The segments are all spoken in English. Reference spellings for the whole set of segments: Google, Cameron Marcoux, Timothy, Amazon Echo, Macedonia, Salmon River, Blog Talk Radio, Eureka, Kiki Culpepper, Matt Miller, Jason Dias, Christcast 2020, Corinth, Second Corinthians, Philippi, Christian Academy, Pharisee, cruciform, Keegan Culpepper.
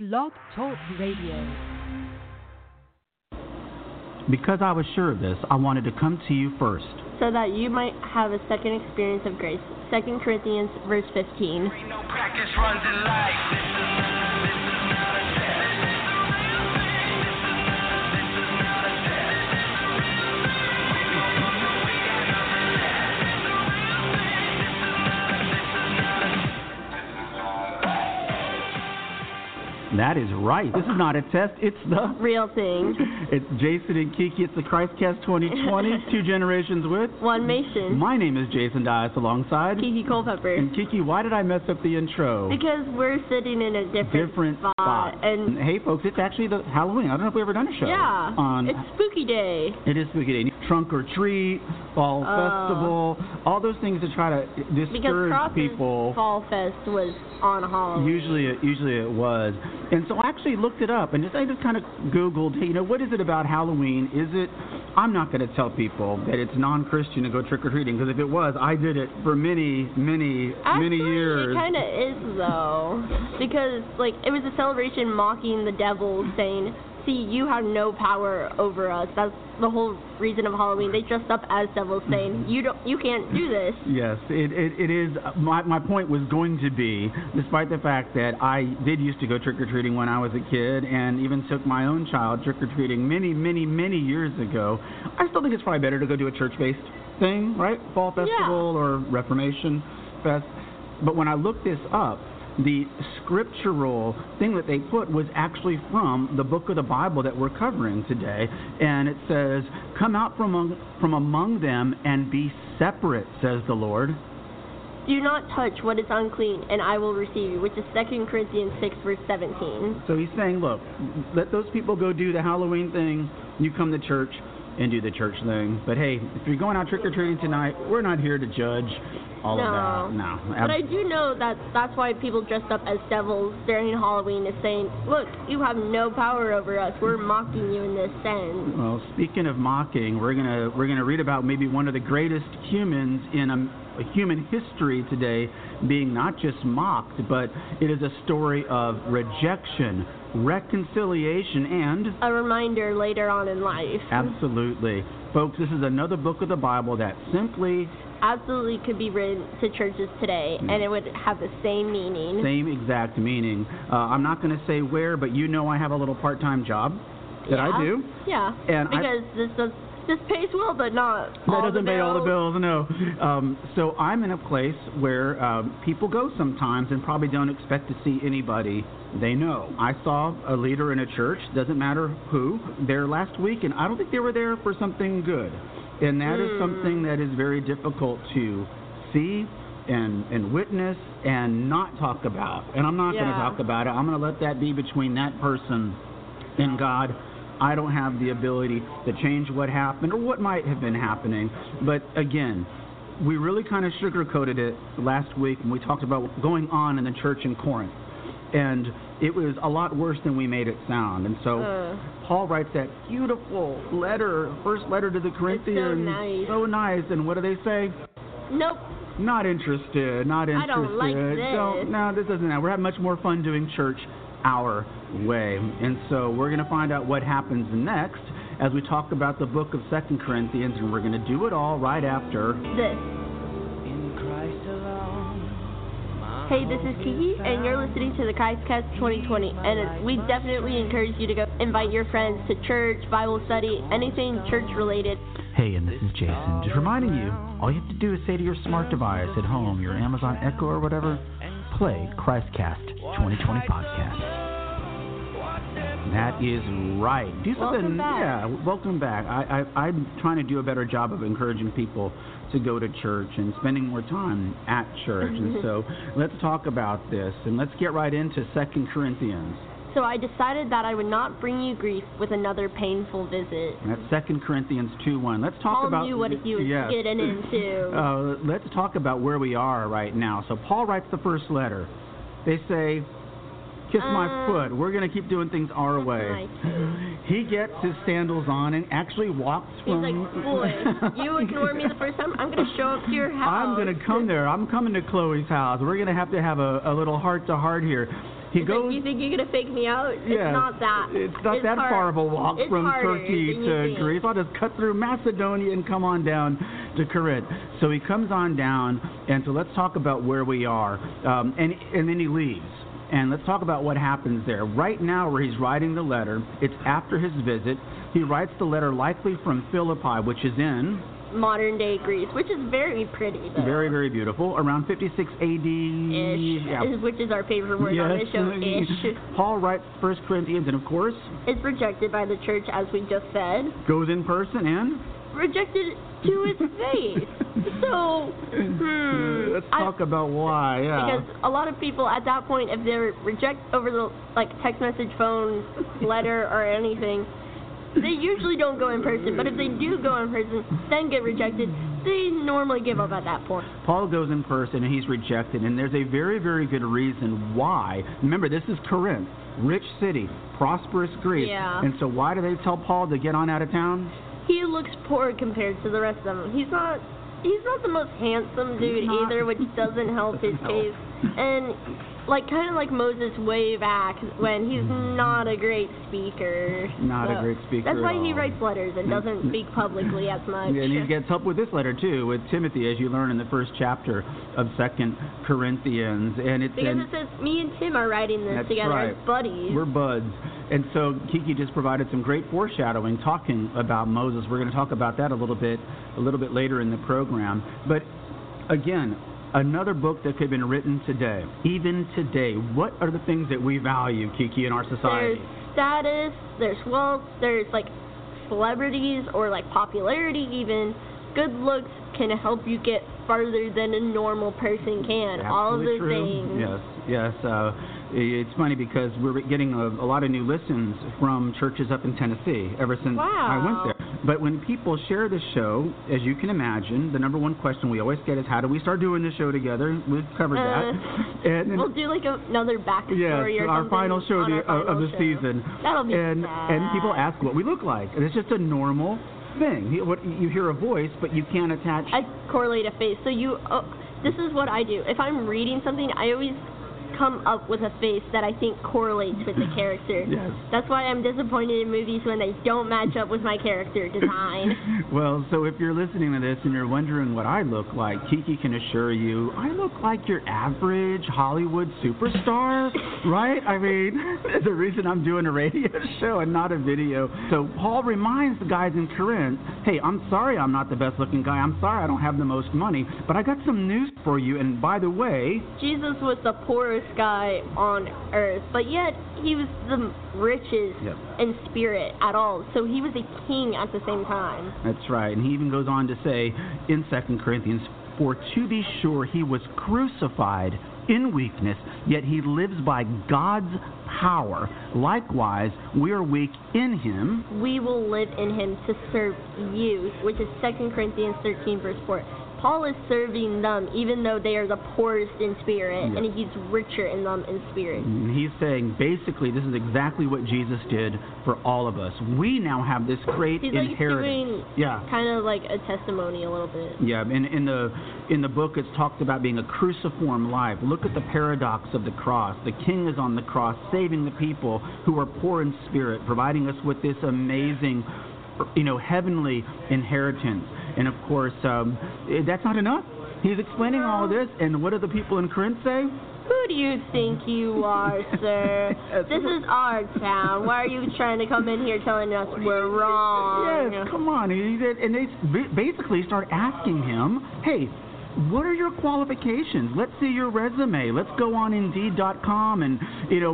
Blog Talk Radio. Because I was sure of this, I wanted to come to you first, so that you might have a second experience of grace. 2 Corinthians, verse 15. That is right. This is not a test. It's the real thing. It's Jason and Kiki. It's the Christcast 2020, two generations with one mission. My name is Jason Dias, alongside Kiki Culpepper. And Kiki, why did I mess up the intro? Because we're sitting in a different spot. And hey, folks, it's actually the Halloween. I don't know if we've ever done a show. Yeah. It's spooky day. It is spooky day. Trunk or treat, fall festival, all those things to try to discourage people. Because Cross's fall fest was on Halloween. Usually it was. And so I actually looked it up, and I just kind of Googled, hey, what is it about Halloween? I'm not going to tell people that it's non-Christian to go trick-or-treating, because if it was, I did it for many years. Actually, it kind of is, though, because, it was a celebration mocking the devil, saying, see, you have no power over us. That's the whole reason of Halloween. They dressed up as devils, saying, you can't do this. Yes, it is. My point was going to be, despite the fact that I did used to go trick-or-treating when I was a kid, and even took my own child trick-or-treating many years ago, I still think it's probably better to go do a church-based thing, right? Fall Festival or Reformation Fest. But when I looked this up, the scriptural thing that they put was actually from the book of the Bible that we're covering today. And it says, come out from among them and be separate, says the Lord. Do not touch what is unclean, and I will receive you, which is 2 Corinthians 6, verse 17. So he's saying, look, let those people go do the Halloween thing. You come to church and do the church thing. But hey, if you're going out trick-or-treating tonight, we're not here to judge. But I do know that that's why people dressed up as devils during Halloween is saying, look, you have no power over us. We're mocking you in this sense. Well, speaking of mocking, we're gonna read about maybe one of the greatest humans in human history today being not just mocked, but it is a story of rejection, reconciliation, and a reminder later on in life. Absolutely. Folks, this is another book of the Bible that simply absolutely could be written to churches today, and it would have the same meaning. Same exact meaning. I'm not going to say where, but I have a little part-time job that I do. Yeah, and because this pays well, but not all the bills. That doesn't pay all the bills, no. So I'm in a place where people go sometimes and probably don't expect to see anybody they know. I saw a leader in a church, doesn't matter who, there last week, and I don't think they were there for something good. And that is something that is very difficult to see and witness and not talk about. And I'm not going to talk about it. I'm going to let that be between that person and God. I don't have the ability to change what happened or what might have been happening. But again, we really kind of sugarcoated it last week when we talked about what's going on in the church in Corinth. And it was a lot worse than we made it sound. And so Paul writes that beautiful letter, first letter to the Corinthians. It's so nice. So nice. And what do they say? Nope. Not interested. I don't like this. No, this doesn't matter. We're having much more fun doing church our way. And so we're going to find out what happens next as we talk about the book of 2 Corinthians. And we're going to do it all right after this. Hey, this is Kiki, and you're listening to the Christcast 2020, and we definitely encourage you to go invite your friends to church, Bible study, anything church-related. Hey, and this is Jason. Just reminding you, all you have to do is say to your smart device at home, your Amazon Echo or whatever, play Christcast 2020 podcast. That is right. Do something. Welcome back. Yeah, welcome back. I'm trying to do a better job of encouraging people to go to church and spending more time at church. And so let's talk about this, and let's get right into 2 Corinthians. So I decided that I would not bring you grief with another painful visit. That's 2 Corinthians 2:1. Let's talk about. Paul knew what he was getting into. Let's talk about where we are right now. So Paul writes the first letter. They say, kiss my foot. We're going to keep doing things our way. Nice. He gets his sandals on and actually walks from. He's like, boy, you ignored me the first time. I'm going to show up to your house. I'm going to come there. I'm coming to Chloe's house. We're going to have a little heart-to-heart here. He goes. You think you're gonna fake me out? Yeah, it's not that. It's not that far of a walk from Turkey to Greece. I'll just cut through Macedonia and come on down to Corinth. So he comes on down, and so let's talk about where we are. And then he leaves. And let's talk about what happens there. Right now where he's writing the letter, it's after his visit. He writes the letter likely from Philippi, which is in modern-day Greece, which is very pretty, though. Very, very beautiful. Around 56 A.D. Ish, which is our favorite word on this show, ish. Paul writes 1 Corinthians, and of course, it's rejected by the church, as we just said. Goes in person and rejected to his face. So, let's talk about why. Yeah. Because a lot of people at that point, if they're reject over the text message, phone, letter, or anything, they usually don't go in person, but if they do go in person, then get rejected, they normally give up at that point. Paul goes in person, and he's rejected, and there's a very, very good reason why. Remember, this is Corinth, rich city, prosperous Greece. Yeah. And so why do they tell Paul to get on out of town? He looks poor compared to the rest of them. He's not the most handsome dude either, which doesn't help his case. And kind of like Moses way back when, he's not a great speaker. That's why he writes letters and doesn't speak publicly as much. And he gets help with this letter, too, with Timothy, as you learn in the first chapter of 2 Corinthians. Because it says, me and Tim are writing this together as buddies. We're buds. And so Kiki just provided some great foreshadowing talking about Moses. We're going to talk about that a little bit later in the program. But, again, another book that could have been written today. Even today, what are the things that we value, Kiki, in our society? There's status, there's wealth, there's celebrities or popularity even. Good looks can help you get farther than a normal person can. Absolutely all of those things. Yes. It's funny because we're getting a lot of new listens from churches up in Tennessee ever since I went there. But when people share the show, as you can imagine, the number one question we always get is, how do we start doing this show together? We've covered that. And we'll do another backstory or our final show of the season. That'll be sad. And people ask what we look like. And it's just a normal thing. You hear a voice, but you can't attach. I correlate a face. So this is what I do. If I'm reading something, I always come up with a face that I think correlates with the character. Yes. That's why I'm disappointed in movies when they don't match up with my character design. Well, so if you're listening to this and you're wondering what I look like, Kiki can assure you I look like your average Hollywood superstar, right? I mean, the reason I'm doing a radio show and not a video. So Paul reminds the guys in Corinth, hey, I'm sorry I'm not the best looking guy. I'm sorry I don't have the most money, but I got some news for you. And by the way, Jesus was the poorest guy on earth, but yet he was the richest in spirit at all. So he was a king at the same time. That's right. And he even goes on to say in 2 Corinthians, for to be sure he was crucified in weakness, yet he lives by God's power. Likewise, we are weak in him. We will live in him to serve you, which is 2 Corinthians 13, verse 4. Paul is serving them, even though they are the poorest in spirit, and he's richer in them in spirit. And he's saying, basically, this is exactly what Jesus did for all of us. We now have this great inheritance. He's doing kind of like a testimony a little bit. Yeah, and in the book, it's talked about being a cruciform life. Look at the paradox of the cross. The king is on the cross, saving the people who are poor in spirit, providing us with this amazing, heavenly inheritance. And, of course, that's not enough. He's explaining all of this, and what do the people in Corinth say? Who do you think you are, sir? This is our town. Why are you trying to come in here telling us we're wrong? Yes, come on. And they basically start asking him, hey, what are your qualifications? Let's see your resume. Let's go on Indeed.com and,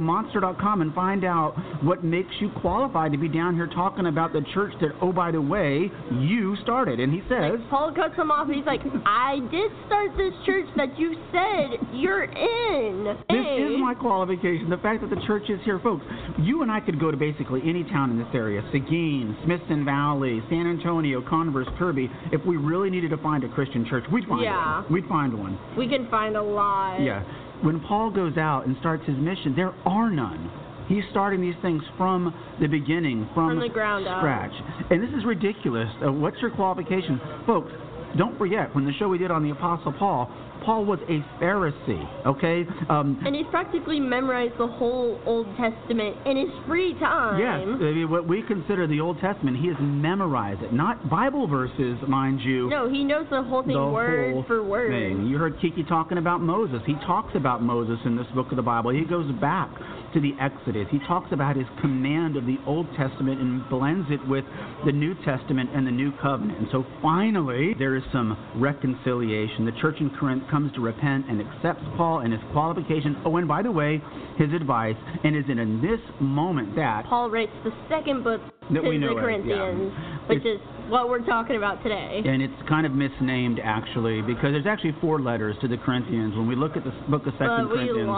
Monster.com and find out what makes you qualified to be down here talking about the church that, oh, by the way, you started. And he says... Paul cuts him off. He's like, I did start this church that you said you're in. This is my qualification, the fact that the church is here. Folks, you and I could go to basically any town in this area, Seguin, Smithson Valley, San Antonio, Converse, Kirby. If we really needed to find a Christian church, we'd find one. We'd find one. We can find a lot. Yeah. When Paul goes out and starts his mission, there are none. He's starting these things from the beginning, from the ground up. And this is ridiculous. What's your qualification? Folks, Don't forget, when the show we did on the Apostle Paul, Paul was a Pharisee, okay? And he's practically memorized the whole Old Testament in his free time. Yes, I mean, what we consider the Old Testament, he has memorized it. Not Bible verses, mind you. No, he knows the whole thing word for word. You heard Kiki talking about Moses. He talks about Moses in this book of the Bible. He goes back to the Exodus. He talks about his command of the Old Testament and blends it with the New Testament and the New Covenant. And so finally, there is some reconciliation. The church in Corinth comes to repent and accepts Paul and his qualification. Oh, and by the way, his advice, and is in this moment that Paul writes the second book to the Corinthians, which is what we're talking about today. And it's kind of misnamed, actually, because there's actually 4 letters to the Corinthians. When we look at the book of Second Corinthians,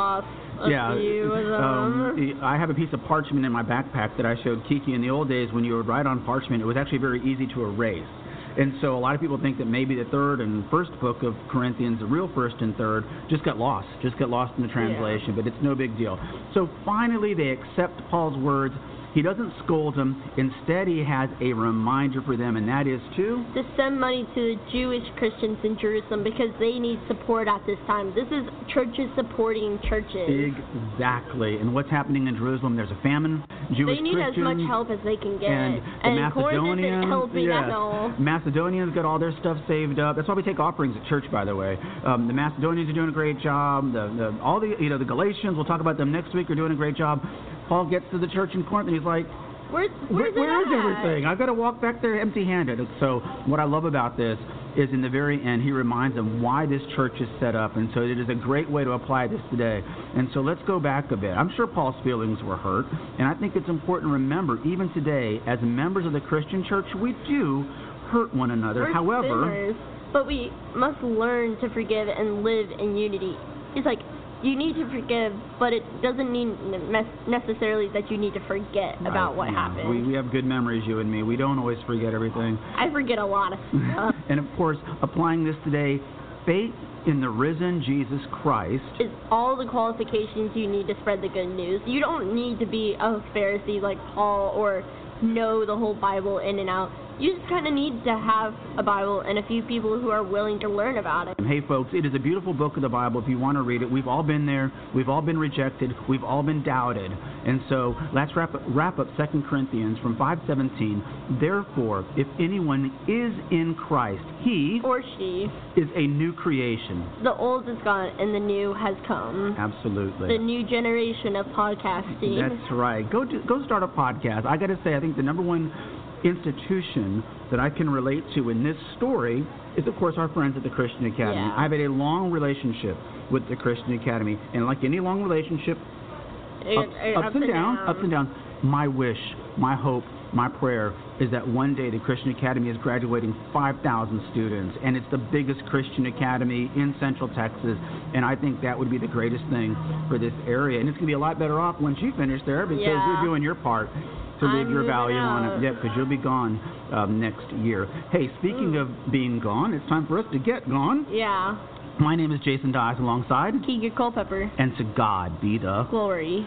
I have a piece of parchment in my backpack that I showed Kiki. In the old days, when you would write on parchment, it was actually very easy to erase. And so a lot of people think that maybe the 3rd and 1st book of Corinthians, the real 1st and 3rd, just got lost in the translation, but it's no big deal. So finally they accept Paul's words. He doesn't scold them. Instead, he has a reminder for them, and that is to send money to the Jewish Christians in Jerusalem because they need support at this time. This is churches supporting churches. Exactly. And what's happening in Jerusalem? There's a famine. Jewish Christians. They need as much help as they can get. And Macedonians, at all. Macedonians got all their stuff saved up. That's why we take offerings at church, by the way. The Macedonians are doing a great job. The Galatians, we'll talk about them next week, are doing a great job. Paul gets to the church in Corinth, and he's like, where's everything? I've got to walk back there empty-handed. So what I love about this is in the very end, he reminds them why this church is set up. And so it is a great way to apply this today. And so let's go back a bit. I'm sure Paul's feelings were hurt. And I think it's important to remember, even today, as members of the Christian church, we do hurt one another. However, but we must learn to forgive and live in unity. It's like, you need to forgive, but it doesn't mean necessarily that you need to forget about what happened. We have good memories, you and me. We don't always forget everything. I forget a lot of stuff. And, of course, applying this today, faith in the risen Jesus Christ is all the qualifications you need to spread the good news. You don't need to be a Pharisee like Paul or know the whole Bible in and out. You just kind of need to have a Bible and a few people who are willing to learn about it. Hey, folks, it is a beautiful book of the Bible. If you want to read it, we've all been there. We've all been rejected. We've all been doubted. And so let's wrap up 2 Corinthians from 5:17. Therefore, if anyone is in Christ, he or she is a new creation. The old is gone and the new has come. Absolutely. The new generation of podcasting. That's right. Go start a podcast. I got to say, I think the number one institution that I can relate to in this story is, of course, our friends at the Christian Academy. Yeah. I've had a long relationship with the Christian Academy, and like any long relationship, ups and downs. My wish, my hope, my prayer is that one day the Christian Academy is graduating 5,000 students, and it's the biggest Christian Academy in Central Texas, and I think that would be the greatest thing for this area. And it's going to be a lot better off once you finish there because you're doing your part to leave your value on it. Yeah, because you'll be gone next year. Hey, speaking of being gone, it's time for us to get gone. Yeah. My name is Jason Dias, alongside Keegan Culpepper. And to God be the glory.